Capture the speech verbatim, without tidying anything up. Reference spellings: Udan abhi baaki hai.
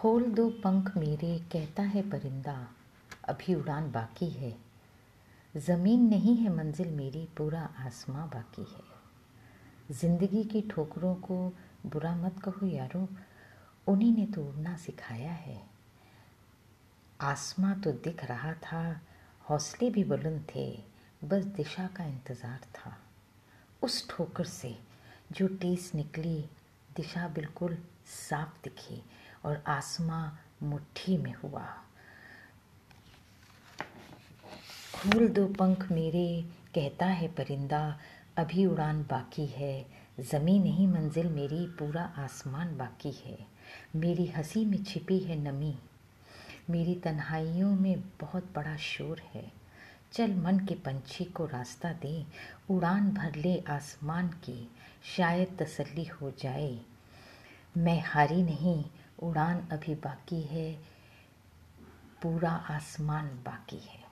खोल दो पंख मेरे, कहता है परिंदा, अभी उड़ान बाकी है। ज़मीन नहीं है मंजिल मेरी, पूरा आसमां बाकी है। ज़िंदगी की ठोकरों को बुरा मत कहो यारो, उन्हीं ने तो उड़ना सिखाया है। आसमां तो दिख रहा था, हौसले भी बुलंद थे, बस दिशा का इंतज़ार था। उस ठोकर से जो टीस निकली, दिशा बिल्कुल साफ दिखी और आसमां मुट्ठी में हुआ। खोल दो पंख मेरे, कहता है परिंदा, अभी उड़ान बाकी है। ज़मीन नहीं मंजिल मेरी, पूरा आसमान बाकी है। मेरी हंसी में छिपी है नमी, मेरी तन्हाइयों में बहुत बड़ा शोर है। चल मन के पंछी को रास्ता दे, उड़ान भर ले आसमान की, शायद तसल्ली हो जाए। मैं हारी नहीं, उड़ान अभी बाकी है, पूरा आसमान बाकी है।